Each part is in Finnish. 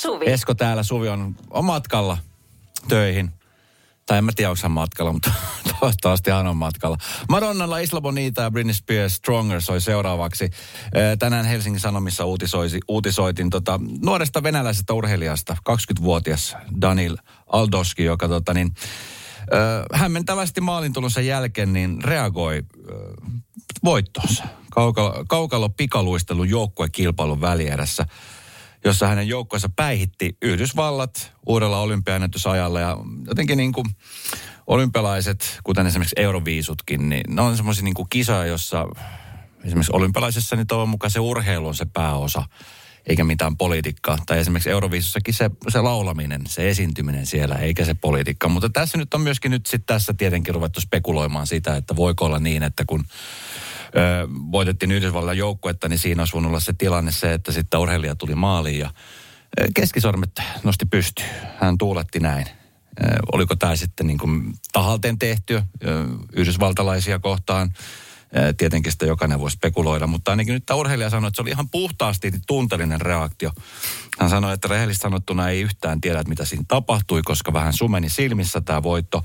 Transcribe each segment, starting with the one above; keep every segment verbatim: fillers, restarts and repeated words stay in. Suvi? Esko täällä, Suvi on, on matkalla töihin. Tai en mä tiedä, onko hän matkalla, mutta toivottavasti hän on matkalla. Madonnalla Isla Bonita ja Britney Spears Stronger soi seuraavaksi. Tänään Helsingin Sanomissa uutisoitin tota, nuoresta venäläisestä urheilijasta, kaksikymmentävuotias Daniel Aldoski, joka tota, niin, äh, hämmentävästi maalintulonsa jälkeen niin reagoi äh, voittoonsa. Kaukalo, kaukalo pikaluistelun joukkuekilpailun välierässä, jossa hänen joukkueensa päihitti Yhdysvallat uudella olympiaennätysajalla. Ja jotenkin niin kuin olympialaiset, kuten esimerkiksi Euroviisutkin, niin ne on semmoisia niin kuin kisoja, jossa esimerkiksi olympialaisessa niin toivon mukaan se urheilu on se pääosa, eikä mitään politiikkaa. Tai esimerkiksi Euroviisussakin se, se laulaminen, se esiintyminen siellä, eikä se politiikka. Mutta tässä nyt on myöskin nyt sitten tässä tietenkin ruvettu spekuloimaan sitä, että voiko olla niin, että kun Öö, voitettiin Yhdysvallan joukkuetta, niin siinä olisi voinut olla se tilanne se, että sitten urheilija tuli maaliin ja keskisormet nosti pystyyn. Hän tuuletti näin. Öö, oliko tämä sitten niin kuin tahalteen tehtyä öö, yhdysvaltalaisia kohtaan? Öö, tietenkin sitä jokainen voi spekuloida, mutta ainakin nyt tämä urheilija sanoi, että se oli ihan puhtaasti tunteellinen reaktio. Hän sanoi, että rehellisesti sanottuna ei yhtään tiedä, mitä siinä tapahtui, koska vähän sumeni silmissä tämä voitto.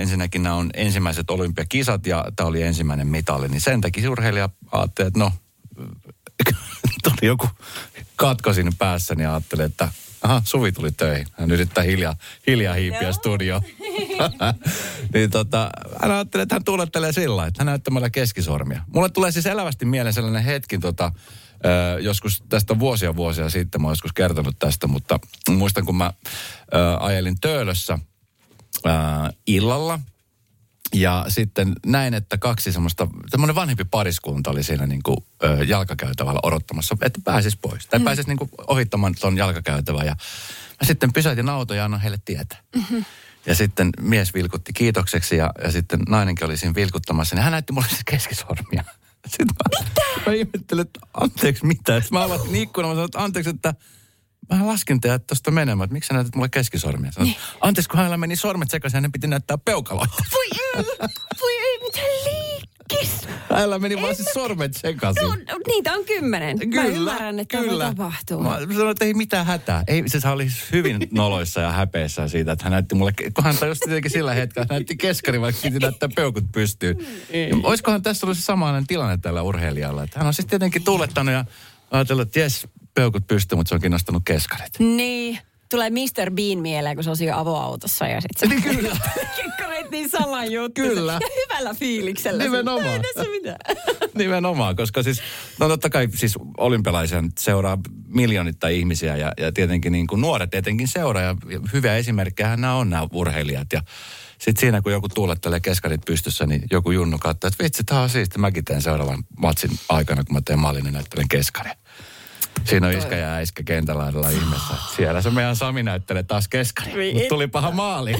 Ensinnäkin nämä on ensimmäiset olympiakisat ja tämä oli ensimmäinen mitali. Niin sen takia urheilija ajatteli, että no, tuli joku katko sinne päässä, niin ajattelin, että aha, Suvi tuli töihin. Hän yrittää hiljaa, hiljaa hiipiä studioon. Niin tota, hän ajatteli, että hän tuulettelee sillä lailla, että hän näyttämällä keskisormia. Mulle tulee siis elävästi mieleen sellainen hetki tota, Öö, joskus tästä vuosia vuosia sitten, mä oon joskus kertonut tästä, mutta muistan kun mä öö, ajelin Töölössä öö, illalla ja sitten näin, että kaksi semmoista, semmoinen vanhempi pariskunta oli siinä niin kuin öö, jalkakäytävällä odottamassa, että pääsis pois. Tai mm. pääsis niin kuin ohittamaan ton jalkakäytävän ja mä sitten pysäytin auton ja annan heille tietää. Mm-hmm. Ja sitten mies vilkutti kiitokseksi ja, ja sitten nainenkin oli siinä vilkuttamassa, niin hän näytti mulle siis keskisormia. Sitten mä, mä ihmettelin, että anteeksi mitä. Mä avasin ikkunan, mä sanoin, että anteeksi, että mä laskin teidät tuosta menemään. Että miksi sä näytät mulle keskisormia? Sanoin, niin. Anteeksi, kun hänellä meni sormet sekaisin, hänen piti näyttää peukaloita. Voi ei, voi ei, mitä liikkis. Hänellä meni en vaan mä... siis sormet sekaisin. No, niitä on kymmenen. Kyllä, mä ymmärrän, että kyllä. Tämä tapahtuu. Mä sanoin, että ei mitään hätää. Ei, siis hän oli hyvin noloissa ja häpeissään siitä, että hän näytti mulle, kun hän tajusti tietenkin sillä hetkellä, hän näytti keskari, vaikka piti näyttää peukut pystyyn. Olisikohan tässä ollut se samainen tilanne tällä urheilijalla? Että hän on siis tietenkin tuulettanut ja ajatellut, että jes, peukut pystyy, mutta se onkin nostanut keskarit. Niin. Tulee mister Bean mieleen, kun se on siinä avoautossa ja sitten se... Kyllä. Kekkareet niin saman juttu. Kyllä. Ja hyvällä fiiliksellä. Nimenomaan. Nimenomaan, koska siis, no totta kai siis olympialaisia seuraa miljoonittain ihmisiä ja, ja tietenkin niin kuin nuoret tietenkin seuraa ja hyviä esimerkkejähän nämä on nämä urheilijat ja sitten siinä, kun joku tuulettelee keskarit pystyssä, niin joku junnu katsoo, että vitsi, tämä on siisti. Mäkin teen seuraavan matsin aikana, kun mä teen maalin, niin näyttelen keskaria. Siinä on iskä ja äiskä kentän laidalla ihmeessä. Siellä se meidän Sami näyttelee taas keskari. Mut tuli paha maali.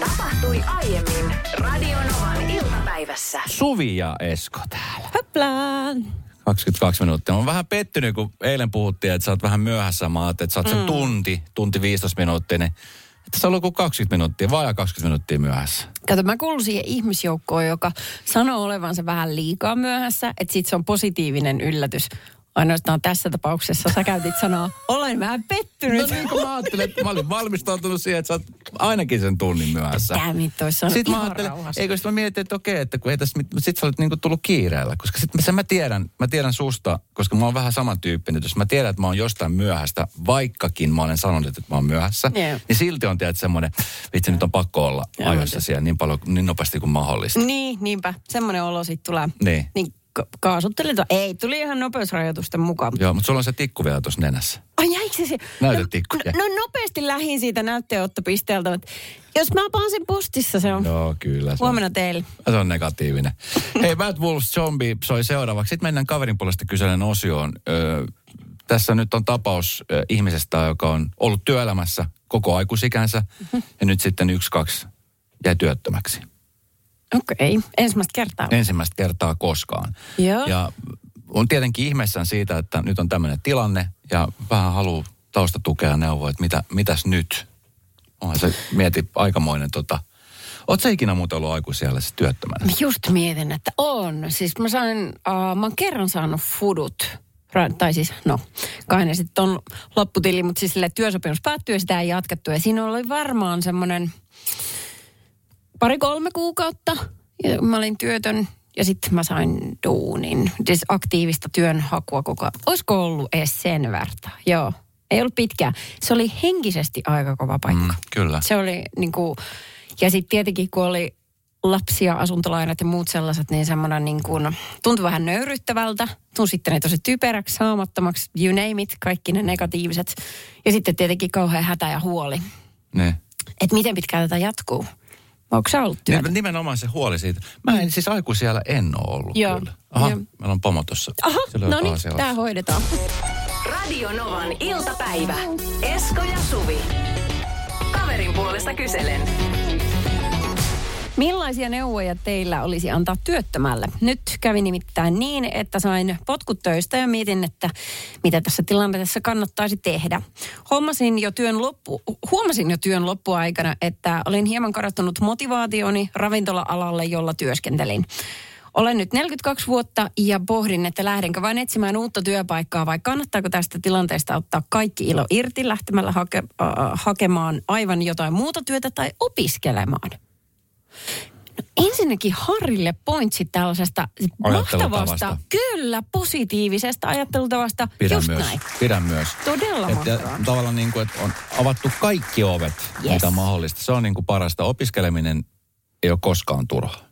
Tapahtui aiemmin Radio Novan iltapäivässä. Suvi ja Esko täällä. Höplään. kaksikymmentäkaksi minuuttia. Mä oon vähän pettynyt, kun eilen puhuttiin, että sä oot vähän myöhässä. Mä ajattelin, että sä oot sen mm. tunti, tunti viisitoista minuuttia. Niin että se on ollut kuin kaksikymmentä minuuttia, vajaa kaksikymmentä minuuttia myöhässä. Kato, mä kuulun siihen ihmisjoukkoon, joka sanoo olevansa vähän liikaa myöhässä, että sit se on positiivinen yllätys. Ainoastaan tässä tapauksessa sä käytit sanoa, olen vähän pettynyt. No niin kuin mä ajattelin, että mä olin valmistautunut siihen, että sä oot ainakin sen tunnin myöhässä. Tämä mitto olisi sanonut sitten ihan rauhassa. Eikö sitten mä mietin, että okei, että kun ei tässä, sit sä olet niinku tullut kiireellä. Koska sit sen mä tiedän, mä tiedän susta, koska mä oon vähän samantyyppinen. Jos mä tiedän, että mä oon jostain myöhästä, vaikkakin mä olen sanonut, että mä oon myöhässä, yeah. Niin silti on tiedät semmoinen, vitsi nyt on pakko olla yeah, ajoissa siellä niin paljon, niin nopeasti kuin mahdollista. Niin, niinpä. Semmoinen olo sit tulee. Niin. Niin. Kaasuttelit. Ei, tuli ihan nopeusrajoitusten mukaan. Joo, mutta sulla on se tikku vielä tuossa nenässä. Ai jäikö se se? Näytetikku. No, no nopeasti lähin siitä näytteenottopisteeltä, mutta jos mä paan sen postissa, se on. Joo, kyllä. Se huomenna on teille. Se on negatiivinen. Hei, Bad Wolves Zombie soi seuraavaksi. Sitten mennään kaverin puolesta kyselen osioon. Öö, tässä nyt on tapaus ö, ihmisestä, joka on ollut työelämässä koko aikuisikänsä. Mm-hmm. Ja nyt sitten yksi, kaksi jäi työttömäksi. Okei, okay. ensimmäistä kertaa. Ensimmäistä kertaa koskaan. Joo. Ja on tietenkin ihmeessään siitä, että nyt on tämmöinen tilanne ja vähän haluaa taustatukea ja neuvoa, että mitä, mitäs nyt? Onhan se, mieti aikamoinen tota. Oot sä ikinä muuten ollut aikuisiällä siis työttömänä? Just mietin, että on. Siis mä sain, uh, mä oon kerran saanut fudut tai siis, no, kai ne sitten on lopputili, mutta siis sille työsopimus päättyi ja sitä ei jatkettu. Ja siinä oli varmaan semmoinen pari-kolme kuukautta, ja mä olin työtön ja sitten mä sain duunin. Siis aktiivista työnhakua koko ajan. Olisiko ollut edes sen verta? Joo. Ei ollut pitkään. Se oli henkisesti aika kova paikka. Mm, kyllä. Se oli niinku, ja sitten tietenkin kun oli lapsia, asuntolainat ja muut sellaiset, niin semmoinen niin kuin, tuntui vähän nöyryttävältä. Tuntui sitten ne tosi typeräksi, saamattomaksi, you name it, kaikki ne negatiiviset. Ja sitten tietenkin kauhean hätä ja huoli. Ne. Et miten pitkään tätä jatkuu? Onko sä ollut työtä? Nimenomaan se huoli siitä. Mä en siis aikuisiällä en ole ollut. Joo. Kyllä. Aha, joo. Meillä on pomo tuossa. Aha, no niin, tää hoidetaan. Radio Novan iltapäivä. Esko ja Suvi. Kaverin puolesta kyselen. Millaisia neuvoja teillä olisi antaa työttömälle? Nyt kävi nimittäin niin, että sain potkut töistä ja mietin, että mitä tässä tilanteessa kannattaisi tehdä. Hommasin jo työn loppu, huomasin jo työn loppuaikana, että olin hieman kadottanut motivaationi ravintola-alalle, jolla työskentelin. Olen nyt neljäkymmentäkaksi vuotta ja pohdin, että lähdenkö vain etsimään uutta työpaikkaa vai kannattaako tästä tilanteesta ottaa kaikki ilo irti lähtemällä hake, äh, hakemaan aivan jotain muuta työtä tai opiskelemaan. No ensinnäkin Harrille pointsi tällaisesta mahtavasta, kyllä positiivisesta ajattelutavasta. Pidän just myös, näin. Pidän myös. Todella mahtavaa. Tavallaan niin kuin, että on avattu kaikki ovet, yes, mitä mahdollista. Se on niin kuin parasta. Opiskeleminen ei ole koskaan turhaa.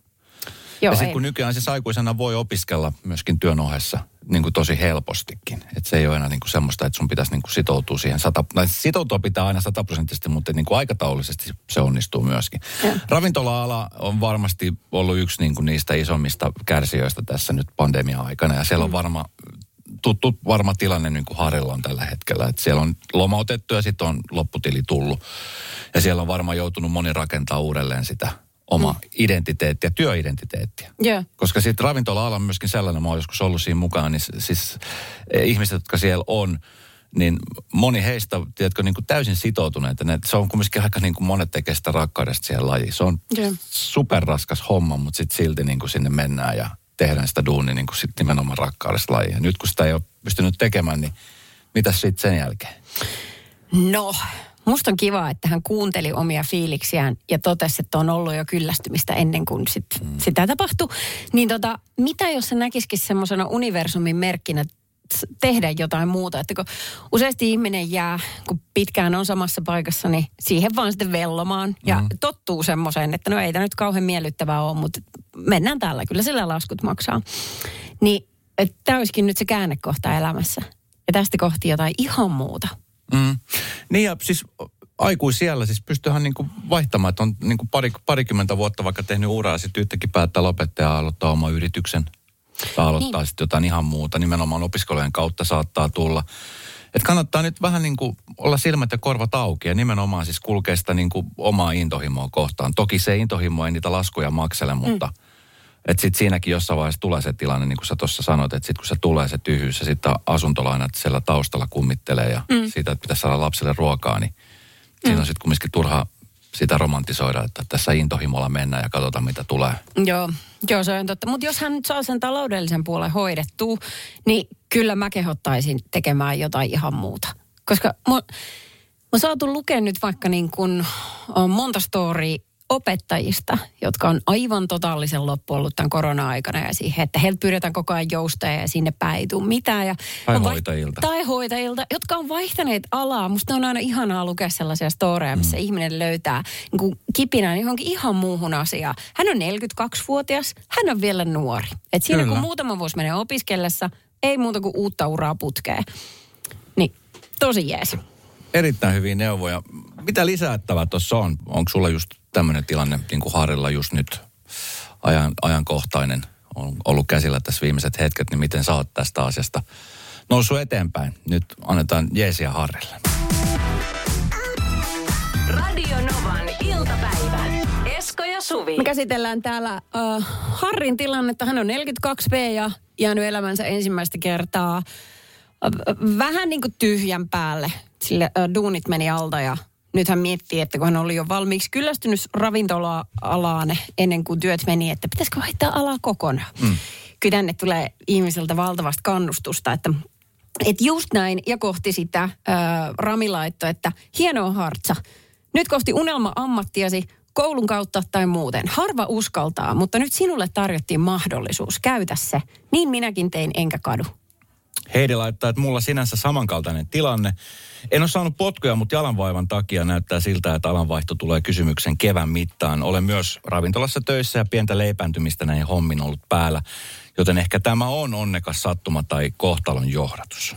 Joo, ja sitten kun nykyään siis aikuisena voi opiskella myöskin työn ohessa niin kuin tosi helpostikin. Että se ei ole enää niin kuin semmoista, että sun pitäisi niin kuin sitoutua siihen. Sata, sitoutua pitää aina sataprosenttisesti, mutta niin kuin aikataulullisesti se onnistuu myöskin. Ja. Ravintola-ala on varmasti ollut yksi niin kuin niistä isommista kärsijöistä tässä nyt pandemia-aikana. Ja siellä on varma, tuttu varma tilanne niin kuin Harilla on tällä hetkellä. Että siellä on lomautettu ja sitten on lopputili tullut. Ja siellä on varmaan joutunut moni rakentaa uudelleen sitä oma mm. identiteettiä, työidentiteettiä. Yeah. Koska sitten ravintola-ala on myöskin sellainen, mä oon joskus ollut siinä mukaan, niin siis eh, ihmiset, jotka siellä on, niin moni heistä, tiedätkö, niin kuin täysin sitoutuneita. Ne, se on kumminkin aika niin kuin monet tekee sitä rakkaudesta siihen lajiin. Se on yeah. superraskas homma, mutta sitten silti niin kuin sinne mennään ja tehdään sitä duunia niin kuin sitten nimenomaan rakkaudesta lajiin. Ja nyt kun sitä ei ole pystynyt tekemään, niin mitäs sitten sen jälkeen? No, musta on kiva, että hän kuunteli omia fiiliksiään ja totesi, että on ollut jo kyllästymistä ennen kuin sit, mm. sitä tapahtui. Niin tota, mitä jos se näkisikin semmoisena universumin merkkinä tehdä jotain muuta? Että kun useasti ihminen jää, kun pitkään on samassa paikassa, niin siihen vaan sitten vellomaan ja mm. tottuu semmoiseen, että no ei tämä nyt kauhean miellyttävää ole, mutta mennään tällä, kyllä sillä laskut maksaa. Niin tämä olisikin nyt se käännekohta elämässä ja tästä kohti jotain ihan muuta. Mm. Niin ja siis aikuisiällä siis pystyyhän niinku vaihtamaan, että on niinku pari, parikymmentä vuotta vaikka tehnyt uraa, sitten yhtäkkiä päättää lopettaa ja aloittaa oma yrityksen. Tai aloittaa niin. sitten jotain ihan muuta, nimenomaan opiskelujen kautta saattaa tulla. Että kannattaa nyt vähän niinku olla silmät ja korvat auki ja nimenomaan siis kulkea sitä niinku omaa intohimoa kohtaan. Toki se intohimo ei niitä laskuja maksele, mutta mm. että sitten siinäkin jossain vaiheessa tulee se tilanne, niin kuin sä tuossa sanoit, että sitten kun se tulee se tyhjyys ja sitten asuntolainat siellä taustalla kummittelee ja mm. siitä, että pitäisi saada lapselle ruokaa, niin mm. siinä on sitten kumminkin turha sitä romantisoida, että tässä intohimolla mennään ja katsotaan, mitä tulee. Joo, joo, se on totta. Mutta jos hän nyt saa sen taloudellisen puolen hoidettua, niin kyllä mä kehottaisin tekemään jotain ihan muuta. Koska mä, mä oon saatu lukea nyt vaikka niin kuin monta storia opettajista, jotka on aivan totaalisen loppu ollut tämän korona-aikana ja siihen, että heiltä pyydetään koko ajan joustaja ja sinne päin ei tule mitään. Ja tai hoitajilta. Vai- tai hoitajilta, jotka on vaihtaneet alaa. Musta on aina ihanaa lukea sellaisia storeja, missä mm. ihminen löytää niin kuin kipinään johonkin ihan muuhun asiaan. Hän on neljäkymmentäkaksivuotias, hän on vielä nuori. Et siinä Kyllä. kun muutama vuosi menee opiskellessa, ei muuta kuin uutta uraa putkea. Niin tosi jees. Erittäin hyviä neuvoja. Mitä lisättävää tuossa on? Onko sulla just tämmöinen tilanne niin kuin Harilla just nyt ajan, ajankohtainen on ollut käsillä tässä viimeiset hetket, niin miten sä oot tästä asiasta noussut eteenpäin? Nyt annetaan jeesiä Harrille. Radio Novan iltapäivä. Esko ja Suvi. Me käsitellään täällä uh, Harrin tilannetta. Hän on neljäkymmentäkaksi vuotta ja jäänyt elämänsä ensimmäistä kertaa uh, vähän niin kuin tyhjän päälle. Sille uh, duunit meni alta ja nyt hän miettii, että kun hän oli jo valmiiksi kyllästynyt ravintola-alaan ennen kuin työt meni, että pitäisikö vaihtaa alaa kokonaan. Mm. Kyllä tänne tulee ihmisiltä valtavasti kannustusta, että Että just näin, ja kohti sitä ää, Rami laittoi, että hienoa Hartsa. Nyt kohti unelma-ammattiasi koulun kautta tai muuten. Harva uskaltaa, mutta nyt sinulle tarjottiin mahdollisuus. Käytä se. Niin minäkin tein, enkä kadu. Heidi laittaa, että mulla sinänsä samankaltainen tilanne. En ole saanut potkuja, mutta jalanvaivan takia näyttää siltä, että alanvaihto tulee kysymyksen kevään mittaan. Olen myös ravintolassa töissä ja pientä leipääntymistä näihin hommin ollut päällä. Joten ehkä tämä on onnekas sattuma tai kohtalon johdatus.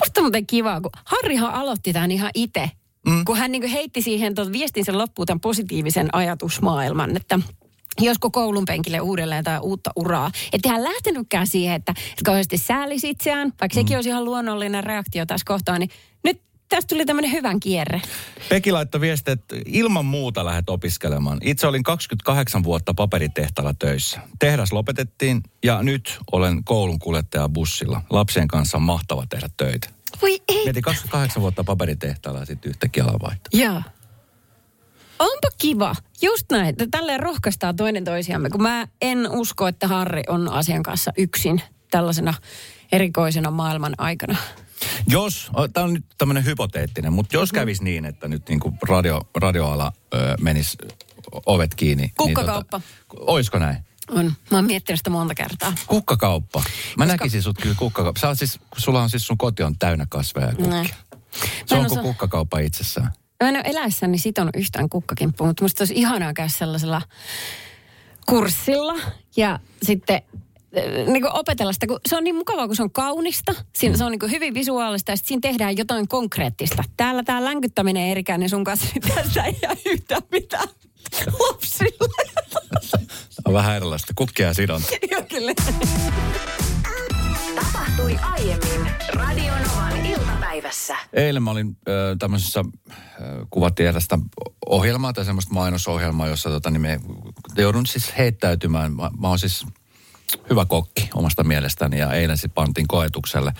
Musta on muuten kivaa, kun Harrihan aloitti tämän ihan itse. Mm. Kun hän niin kuin heitti siihen tuon viestinsä loppuun tämän positiivisen ajatusmaailman, että josko koulun penkille uudelleen tai uutta uraa. Että hän lähtenytkään siihen, että, että kauheasti säälisi itseään, vaikka sekin mm. olisi ihan luonnollinen reaktio tässä kohtaan, niin nyt tästä tuli tämmöinen hyvän kierre. Pekki laittoi viestiä, että ilman muuta lähdet opiskelemaan. Itse olin kaksikymmentäkahdeksan vuotta paperitehtaalla töissä. Tehdas lopetettiin ja nyt olen koulun kuljettaja bussilla. Lapsien kanssa on mahtava tehdä töitä. Voi ei. Mietin kaksikymmentäkahdeksan vuotta paperitehtaalla ja sitten yhtäkkiä alanvaihto. Joo. Onpa kiva. Just näin. Tälleen rohkaistaan toinen toisiamme, kun mä en usko, että Harri on asian kanssa yksin tällaisena erikoisena maailman aikana. Jos, tämä on nyt tämmöinen hypoteettinen, mutta jos kävisi niin, että nyt niin kuin radio, radioala ö, menisi ovet kiinni. Kukkakauppa. Niin tota, oisko näin? On. Mä oon miettinyt sitä monta kertaa. Kukkakauppa. Mä Koska... näkisin sut kyllä kukkakauppa. Sä oot siis, sulla on siis sun koti on täynnä kasveja ja kukkia. Se onko osa... kukkakauppa itsessään? Mä en ole eläessäni sitonut yhtään kukkakimppua, mutta musta olisi ihanaa käydä sellaisella kurssilla ja sitten niin kuin opetella sitä, kun se on niin mukavaa, kun se on kaunista, siinä, se on niin kuin hyvin visuaalista ja sitten siinä tehdään jotain konkreettista. Täällä tämä länkyttäminen erikään, niin sun kanssa tästä ei jää yhtään mitään lapsille. Tämä on vähän erilaista, kukkia ja sidonta. Joo, kyllä. Tapahtui aiemmin Radio Novan iltapäivässä. Eilen mä olin ö, tämmöisessä, ö, kuvattiin erästä ohjelmaa tai semmoista mainosohjelmaa, jossa tota, niin me joudun siis heittäytymään. Mä, mä oon siis hyvä kokki omasta mielestäni ja eilen sitten pantiin koetukselle.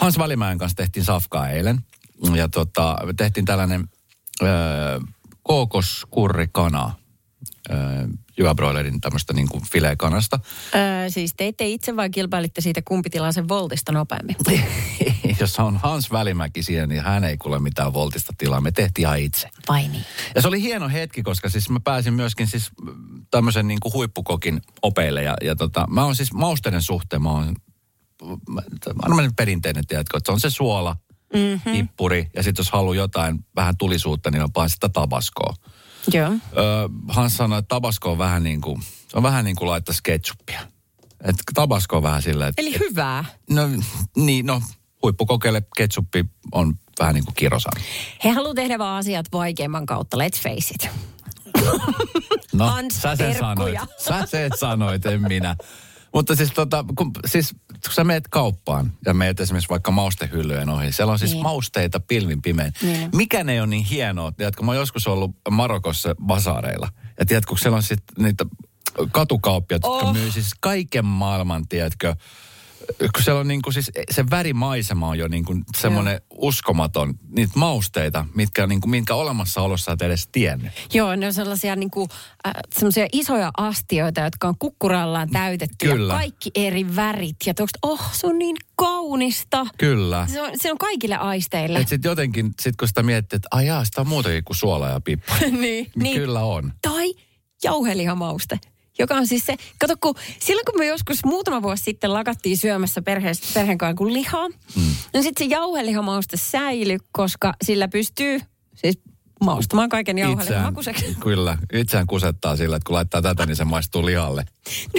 Hans Välimäen kanssa tehtiin safkaa eilen ja tota, tehtiin tällainen ö, kookoskurrikana. Jyväbroilerin tämmöistä niin kuin fileekanasta. Öö, siis teitte itse vai kilpailitte siitä, kumpi tilaa sen voltista nopeammin? Jos on Hans Välimäki siinä, niin hän ei kuule mitään voltista tilaa. Me tehtiin ihan itse. Vai niin? Ja se oli hieno hetki, koska siis mä pääsin myöskin siis tämmöisen niin kuin huippukokin opeille. Ja, ja tota, mä oon siis mausteiden suhteen, mä oon armeinen perinteinen, tiedätkö, että se on se suola, mm-hmm. pippuri ja sitten jos haluaa jotain vähän tulisuutta, niin mä panen sitä tabaskoa. Joo. Hans sanoi, että tabasko on vähän niin kuin, on vähän niin kuin laittaisi ketsuppia. Että tabasko on vähän silleen. Eli et, hyvää. No niin, no huippukokeille ketsuppi on vähän niin kuin kirosana. He haluaa tehdä vaan asiat vaikeimman kautta, let's face it. No, Hans, sä sen sanoit. Sä sen sanoit, en minä. Mutta siis tota, kun, siis kun sä meet kauppaan ja meet esimerkiksi vaikka maustehyllyjen ohi, siellä on siis niin. mausteita pilvin pimein. Niin. Mikään ei ole niin hienoa, tiedätkö, mä oon joskus ollut Marokossa basaareilla. Ja tiedätkö, kun siellä on sitten niitä katukauppia, oh. jotka myy siis kaiken maailman, tiedätkö. Kun siellä on niin kuin siis, se värimaisema on jo niin kuin semmoinen uskomaton, niitä mausteita, mitkä niin kuin, minkä olemassaolossa et edes tiennyt. Joo, ne on sellaisia niin kuin, äh, semmoisia isoja astioita, jotka on kukkurallaan täytetty. Kyllä. Ja kaikki eri värit. Ja tuokset, oh, se on niin kaunista. Kyllä. Se on, se on kaikille aisteille. Että sitten jotenkin, sit kun sitä miettii, että ajaa, sitä on muutenkin kuin suola ja pippu. niin, niin, niin. Kyllä on. Tai jauhelihamauste. Joka on siis se, kato kun, silloin kun me joskus muutama vuosi sitten lakattiin syömässä perheessä, perheen kanssa lihaa, mm. no sitten se jauhelihamauste säilyy, koska sillä pystyy siis maustamaan kaiken jauhelihan makuiseksi. Kyllä, itseään kusettaa sillä, että kun laittaa tätä, niin se maistuu lihalle.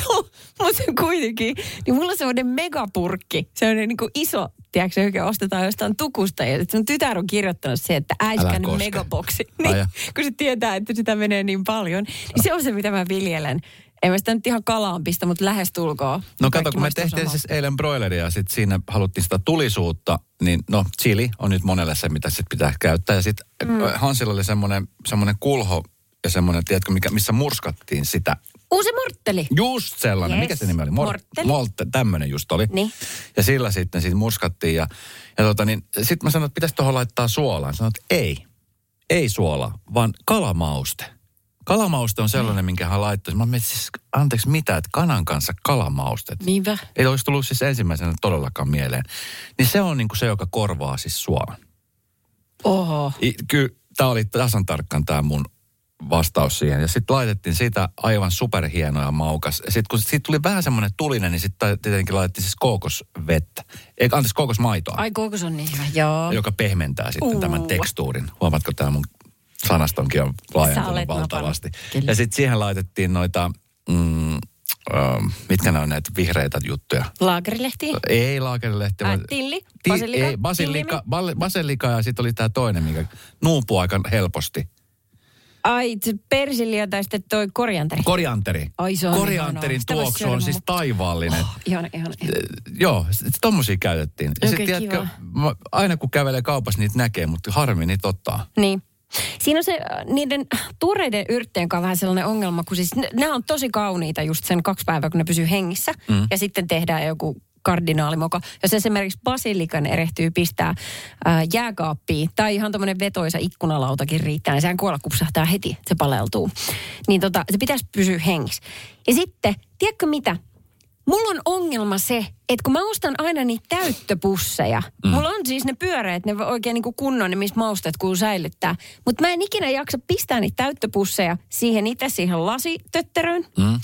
No, mutta kuitenkin, niin mulla on semmoinen megapurkki, semmoinen niin kuin iso, tiedätkö, joka ostetaan jostain tukusta, ja se tytär on kirjoittanut se, että äiskän megaboksi, niin, kun se tietää, että sitä menee niin paljon, niin se on se, mitä mä viljelen. En mä sitä nyt ihan kalaan pistä, mutta lähestulkoon. No kato, kun me tehtiin siis eilen broileria, sit siinä haluttiin sitä tulisuutta, niin no chili on nyt monelle se, mitä sit pitää käyttää. Ja sit mm. Hansilla oli semmoinen, semmoinen kulho ja semmoinen, tiedätkö, mikä, missä murskattiin sitä. Uusi mortteli. Just sellainen. Yes. Mikä se nimi oli? Mortteli. Mortteli, tämmöinen just oli. Niin. Ja sillä sitten sit murskattiin ja, ja tota niin, sit mä sanoin, että pitäisi tuohon laittaa suolaan. Sanoin, että ei, ei suola, vaan kalamauste. kalamauste on sellainen, minkä hän laittoi. Mä mietin siis, anteeksi, mitä, että kanan kanssa kalamaustet. Niinpä. Ei olisi tullut siis ensimmäisenä todellakaan mieleen. Niin se on niin kuin se, joka korvaa siis suolan. Oho. I, kyllä, tämä oli tasan tarkkaan tämä mun vastaus siihen. Ja sitten laitettiin siitä aivan superhienoa ja maukas. Sitten kun siitä tuli vähän semmoinen tulinen, niin sitten tietenkin laitettiin siis kookosvettä. Ei, anteeksi, kookosmaitoa. Ai, kookos on niin hyvä, joo. Joka pehmentää sitten uh. tämän tekstuurin. Huomaatko tämä mun... Sanastonkin on laajentunut valtavasti. Ja sitten siihen laitettiin noita, mm, ö, mitkä ne on näitä vihreitä juttuja? Laakerilehtiä? Ei laakerilehtiä. Äh, tilli? Basilika? Ei, basilika, basilika ja sitten oli tämä toinen, mikä nuupuu aika helposti. Ai, persilja tai sitten toi korianteri. Korianteri. Ai, se on Korianterin no, no. tuoksu on siis taivaallinen. Oh, ihan, ihan, ihan. Joo, tommosia käytettiin. Ja okay, sitten tiedätkö, aina kun kävelee kaupassa niitä näkee, mutta harmi niitä ottaa. Niin. Siinä on se niiden tuoreiden yrttien kanssa vähän sellainen ongelma, kun siis nämä on tosi kauniita just sen kaksi päivää, kun ne pysyy hengissä. Mm. Ja sitten tehdään joku kardinaalimoka. Jos esimerkiksi basilikan erehtyy pistää ää, jääkaappiin tai ihan tommoinen vetoisa ikkunalautakin riittää, niin sehän kuolla kupsahtaa heti, se paleltuu. Niin tota, se pitäisi pysyä hengissä. Ja sitten, tiedätkö mitä? Mulla on ongelma se, että kun mä ostan aina niitä täyttöpusseja, mm. mulla on siis ne pyöreät, ne oikein niin kuin kunnon, ne missä mausteet kuuluu säilyttää, mutta mä en ikinä jaksa pistää niitä täyttöpusseja siihen itse siihen lasitötteröön. Mm.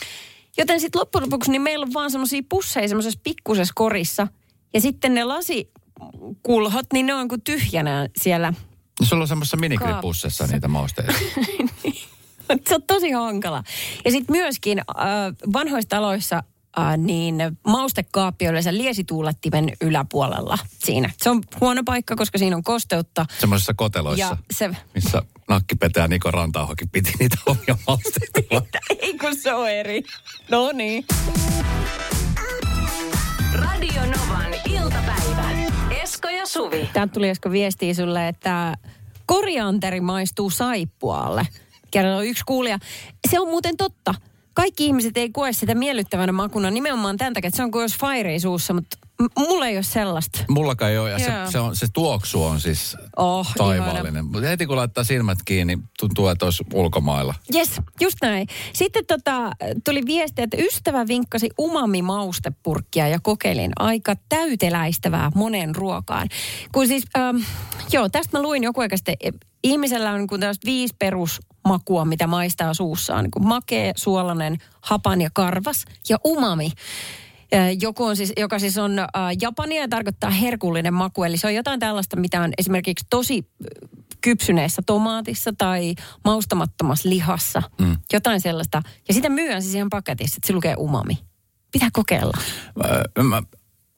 Joten sitten loppujen lopuksi niin meillä on vaan semmoisia pusseja semmoisessa pikkusessa korissa ja sitten ne lasikulhot, niin ne on kuin tyhjänä siellä. No, sulla on semmoisessa minikrippussessa niitä mausteita. Se on tosi hankala. Ja sitten myöskin äh, vanhoissa taloissa... Uh, niin maustekaappi on yleensä liesituulettimen yläpuolella siinä. Se on huono paikka, koska siinä on kosteutta. Semmoisissa koteloissa, ja se... missä nakkipetää ja Niko Rantauhokin piti niitä omia mausteita. Ei kun se on eri. No niin. Radio Novan iltapäivä. Esko ja Suvi. Täältä tuli Esko viestiä sulle, että korianteri maistuu saippualle. Kerran on yksi kuulija. Se on muuten totta. Kaikki ihmiset ei koe sitä miellyttävänä makuna nimenomaan tämän takia, että se on kuin jos fairei suussa, mutta m- mulla ei ole sellaista. Mullakaan ei ole, ja se, se, on, se tuoksu on siis oh, taivaallinen. Mutta heti kun laittaa silmät kiinni, tuntuu, että olisi ulkomailla. Jes, just näin. Sitten tota, tuli viesti, että ystävä vinkkasi umami-maustepurkkia ja kokeilin aika täyteläistävää monen ruokaan. Kun siis, ähm, joo, tästä mä luin joku aika sitten, ihmisellä on niin tällaista viisi perus makua, mitä maistaa suussaan. Niin makee, suolainen, hapan ja karvas ja umami, Joku on siis, joka siis on äh, japania ja tarkoittaa herkullinen maku. Eli se on jotain tällaista, mitä on esimerkiksi tosi kypsyneessä tomaatissa tai maustamattomassa lihassa. Mm. Jotain sellaista. Ja sitä myyään siis ihan paketissa, että se lukee umami. Pitää kokeilla. Mä, mä,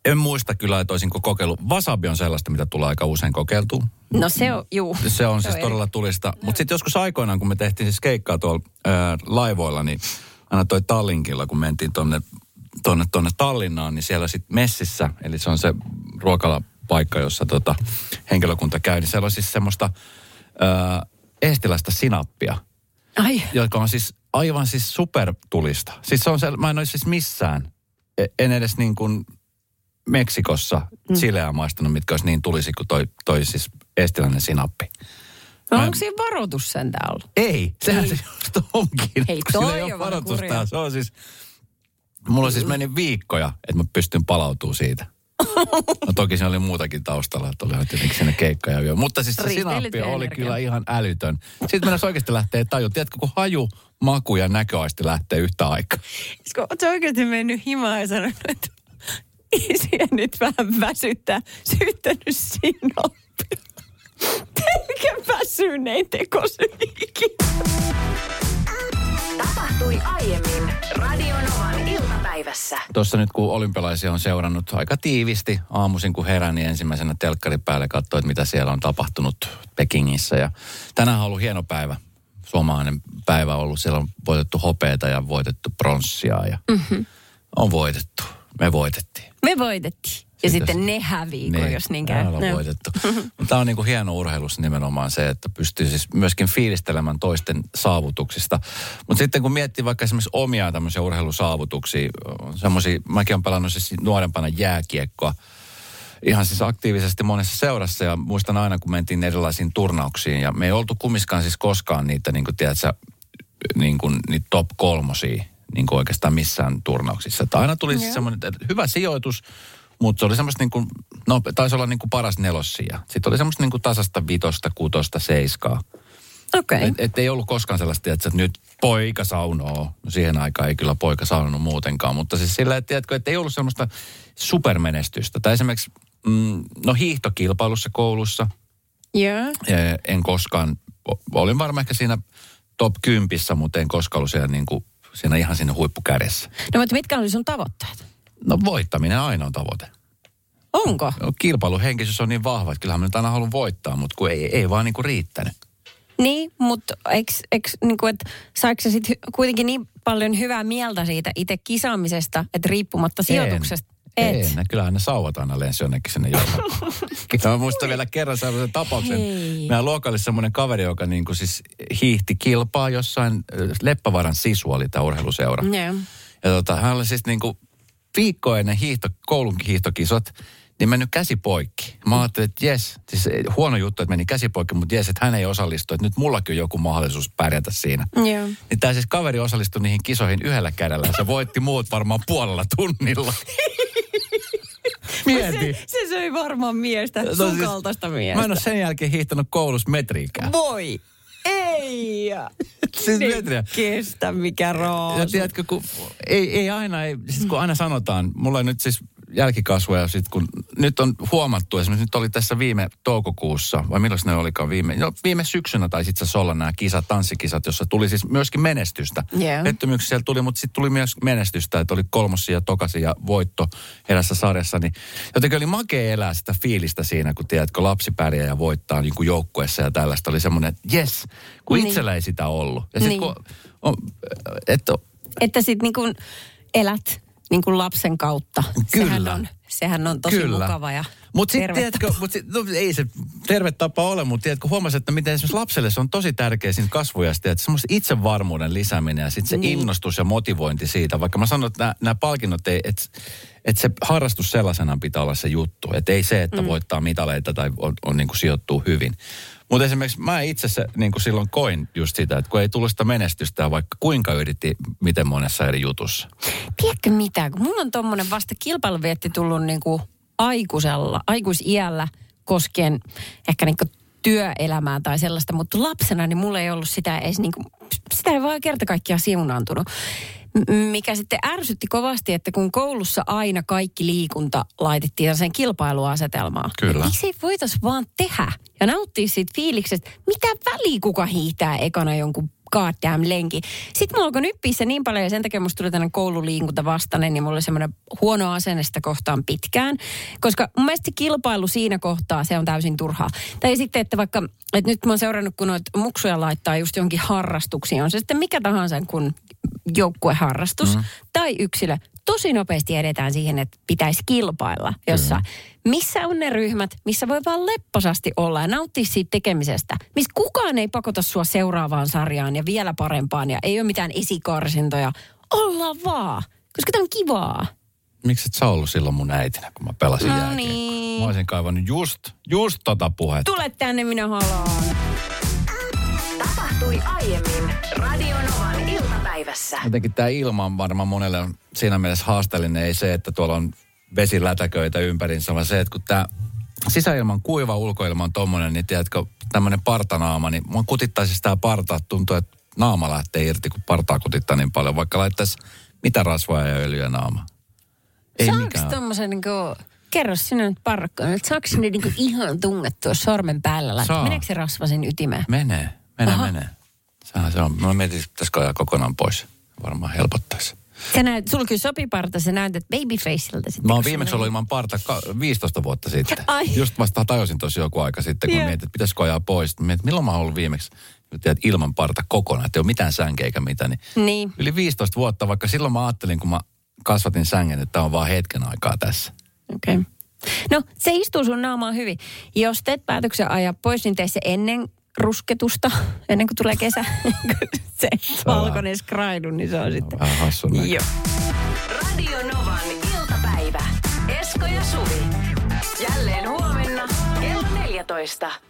en muista kyllä, että olisinko kokeillut. Wasabi on sellaista, mitä tulee aika usein kokeiltua. No se on, juu. Se on siis todella tulista. Mutta sitten joskus aikoinaan, kun me tehtiin siis keikkaa tuolla ää, laivoilla, niin aina toi Tallinkilla, kun mentiin tuonne tonne, tonne Tallinnaan, niin siellä sitten messissä, eli se on se ruokalapaikka, jossa tota, henkilökunta käy, niin siellä on siis semmoista ää, eestiläistä sinappia. Ai. Joka on siis aivan siis supertulista. Siis se on se, mä en ole siis missään, en edes niin kuin... Meksikossa chileä maistanut, mitkä olisi niin tulisi kuin toi, toi siis eestiläinen sinappi. No mä... onko siinä varoitus sentään ollut? Ei, sehän ei. Se just onkin. Ei toi ei ole varoitusta. Se on siis, mulla siis meni viikkoja, että mä pystyn palautumaan siitä. No toki siinä oli muutakin taustalla, että oli tietenkin siinä keikka ja yö. Mutta siis se sinappi oli kyllä ihan älytön. Sitten mennään oikeasti lähtee tajua. Tiedätkö, kun haju, maku ja näköaisti lähtee yhtä aikaa. Oletko oikeasti mennyt himaan ja sanonut, että... Isiä nyt vähän väsyttää, syyttänyt sinappia. Pelkä väsyneen tekosyikin. Tapahtui aiemmin Radio Novan iltapäivässä. Tuossa nyt kun olympialaisia on seurannut aika tiivisti aamuisin kun herään, niin ensimmäisenä telkkari päälle katsoi, että mitä siellä on tapahtunut Pekingissä. Ja tänään on ollut hieno päivä. Suomalainen päivä on ollut. Siellä on voitettu hopeata ja voitettu pronssia ja mm-hmm. on voitettu. Me voitettiin. Me voitettiin. Ja sitten, sitten ne hävii, niin, jos niin käy. Me voitettu. Tämä on niin kuin hieno urheilussa nimenomaan se, että pystyy siis myöskin fiilistelemään toisten saavutuksista. Mutta sitten kun miettii vaikka esimerkiksi omia tämmöisiä urheilusaavutuksia, semmoisia, mäkin olen pelannut siis nuorempana jääkiekkoa ihan siis aktiivisesti monessa seurassa. Ja muistan aina, kun mentiin erilaisiin turnauksiin ja me ei oltu kumminkaan siis koskaan niitä, niin kuin tiedätkö, niin kuin niitä top kolmosia niin kuin oikeastaan missään turnauksissa. Että aina tuli yeah. semmoinen, että hyvä sijoitus, mutta se oli semmoista niin kuin, no taisi olla niin kuin paras nelossija. Sitten oli semmoista niin kuin tasasta vitosta, kutosta, seiskaa. Okei. Okay. Että et ei ollut koskaan sellaista, että nyt poika saunoo. No siihen aikaan ei kyllä poika saunonut muutenkaan, mutta siis sillä, että tiedätkö, että ei ollut semmoista supermenestystä. Tai esimerkiksi, mm, no hiihtokilpailussa koulussa. Yeah. En koskaan, olin varmaan ehkä siinä top kympissä, mutta en koskaan ollut siellä, niin kuin, siinä ihan siinä huippukärjessä. No mutta mitkä oli sun tavoitteet? No voittaminen aina on tavoite. Onko? No, kilpailuhenkisyys on niin vahva, että kyllähän mä nyt aina haluan voittaa, mutta kun ei, ei vaan niin kuin riittänyt. Niin, mutta niinku, saiko sä sitten kuitenkin niin paljon hyvää mieltä siitä itse kisaamisesta, että riippumatta sijoituksesta? En, et. en. Kyllähän ne sauvat aina lensi jonnekin sinne jollain. Mä muistan vielä kerran sellaisen tapauksen. Hei. Meillä luokallissa semmoinen kaveri, joka niinku siis hiihti kilpaa jossain, Leppävaran Sisu oli tämä urheiluseura. Yeah. Ja tota, hän oli siis niinku viikko ennen hiihto, koulun hiihtokisot, niin mennyt käsi poikki. Mä ajattelin, että jes, siis huono juttu, että meni käsi poikki, mutta jes, että hän ei osallistu, että nyt mullakin on joku mahdollisuus pärjätä siinä. Joo. Niin tämä siis kaveri osallistui niihin kisoihin yhdellä kädellä ja se voitti muut varmaan puolella tunnilla. Mieti. Se, se söi varmaan miestä, no, sun siis, kaltaista miestä. Mä en ole sen jälkeen hiihtänyt koulussa metriikään. Voi! Ei! Siis metriä. Kestä mikä raasu. Ja tiedätkö, kun ei, ei aina, ei, siis kun aina sanotaan, mulla nyt siis jälkikasvoja, sit kun nyt on huomattu, esimerkiksi nyt oli tässä viime toukokuussa, vai milloin ne olikaan viime, no viime syksynä taisi itse asiassa olla nämä kisat, tanssikisat, jossa tuli siis myöskin menestystä. Yeah. Pettymyksiä siellä tuli, mutta sitten tuli myös menestystä, että oli kolmossia ja tokasia ja voitto erässä sarjassa, niin jotenkin oli makea elää sitä fiilistä siinä, kun tiedätkö, lapsi pärjää ja voittaa niin kuin joukkueessa ja tällaista. Oli semmoinen, että jes, kun niin. itsellä ei sitä ollut. Ja sit, niin. kun, on, et, on, että sitten niin kuin elät niin kuin lapsen kautta. Kyllä. Sehän on, sehän on tosi Kyllä. mukava ja mut sit, tiedätkö, mut sit, no, ei se terve tapa ole, mutta tiedätkö, huomasin, että miten esimerkiksi lapselle se on tosi tärkeä siinä kasvujasta, että semmoista itsevarmuuden lisääminen ja sitten se niin. innostus ja motivointi siitä. Vaikka mä sanon, että nämä palkinnot, että et se harrastus sellaisena pitää olla se juttu. Että ei se, että mm. voittaa mitaleita tai on, on niin kuin sijoittuu hyvin. Mutta esimerkiksi mä itse asiassa niin kuin silloin koin just sitä, että kun ei tullut sitä menestystä, vaikka kuinka yritti, miten monessa eri jutussa. Tiedätkö mitä, kun mulla on tommonen vasta kilpailuvietti tullut niin kuin aikuisella, aikuisiällä koskien ehkä niin kuin työelämää tai sellaista, mutta lapsena niin mulla ei ollut sitä edes niin kuin, sitä ei vaan kerta kaikkiaan siunaantunut. Mikä sitten ärsytti kovasti, että kun koulussa aina kaikki liikunta laitettiin sen kilpailuasetelmaan. Kyllä. Miksi ei voitaisiin vaan tehdä ja nauttia siitä fiiliksestä, mitä väliä kuka hiihtää ekana jonkun goddamn lenki. Sitten mä alkoi nyppiä se niin paljon ja sen takia musta tuli tänne koululiikunta vastainen ja mulla oli semmoinen huono asenne sitä kohtaan pitkään. Koska mun mielestä kilpailu siinä kohtaa, se on täysin turhaa. Tai sitten, että vaikka, että nyt mä oon seurannut, kun noita muksuja laittaa just johonkin harrastuksiin. On se sitten mikä tahansa kun joukkueharrastus mm. tai yksilö. Tosi nopeasti edetään siihen, että pitäisi kilpailla jossain. Mm. Missä on ne ryhmät, missä voi vaan lepposasti olla ja nauttia siitä tekemisestä. Missä kukaan ei pakota sua seuraavaan sarjaan ja vielä parempaan ja ei ole mitään esikarsintoja. Olla vaan, koska tämä on kivaa. Miksi et sä ollut silloin mun äitinä, kun mä pelasin no jälkeen? Niin. Mä olisin kaivannut just, just tota puhetta. Tule tänne, minä haluan. Tapahtui aiemmin Radio Novan iltapäivässä. Jotenkin tämä ilma on varmaan monelle siinä mielessä haasteellinen. Ei se, että tuolla on vesilätäköitä ympärinsä, vaan se, että kun tämä sisäilman kuiva ulkoilma on tommoinen, niin tiedätkö, tämmöinen partanaama, niin mun kutittaisi tämä partaa. Tuntuu, että naama lähtee irti, kun partaa kutittaa niin paljon, vaikka laittaisi mitä rasvaa ja öljyä naama. Ei saanko mikään tommosen niin kuin, kerro sinä nyt parkkaan, että saanko sinne niin kuin ihan tungettua sormen päällä laittaa? Meneekö se rasva sinne ytimeen? Menee. Mene, Aha. mene. Sehän se on. Mä mietin, että pitäisikö ajaa kokonaan pois. Varmaan helpottaisi. Sä näyt, sulla kyllä sopi parta, sä näytät babyfaceilta sitten. Mä oon viimeksi ollut ilman parta viisitoista vuotta sitten. Ai. Just vasta tajusin tosi joku aika sitten, kun yeah. mietin, että pitäisikö ajaa pois. Mä mietin, milloin mä oon ollut viimeksi tiedät, ilman parta kokonaan, että ei ole mitään sänkeä eikä mitään. Niin niin. Yli viisitoista vuotta, vaikka silloin mä ajattelin, kun mä kasvatin sängen, että tää on vaan hetken aikaa tässä. Okei. Okay. No, se istuu sun naamaan hyvin. Jos teet päätöksen ajaa pois, niin tee se ennen rusketusta, ennen kuin tulee kesä. Se valkoinen skraidu, niin se on sitten. Vähän hassun näkö. Radio Novan iltapäivä. Esko ja Suvi. Jälleen huomenna kello neljätoista.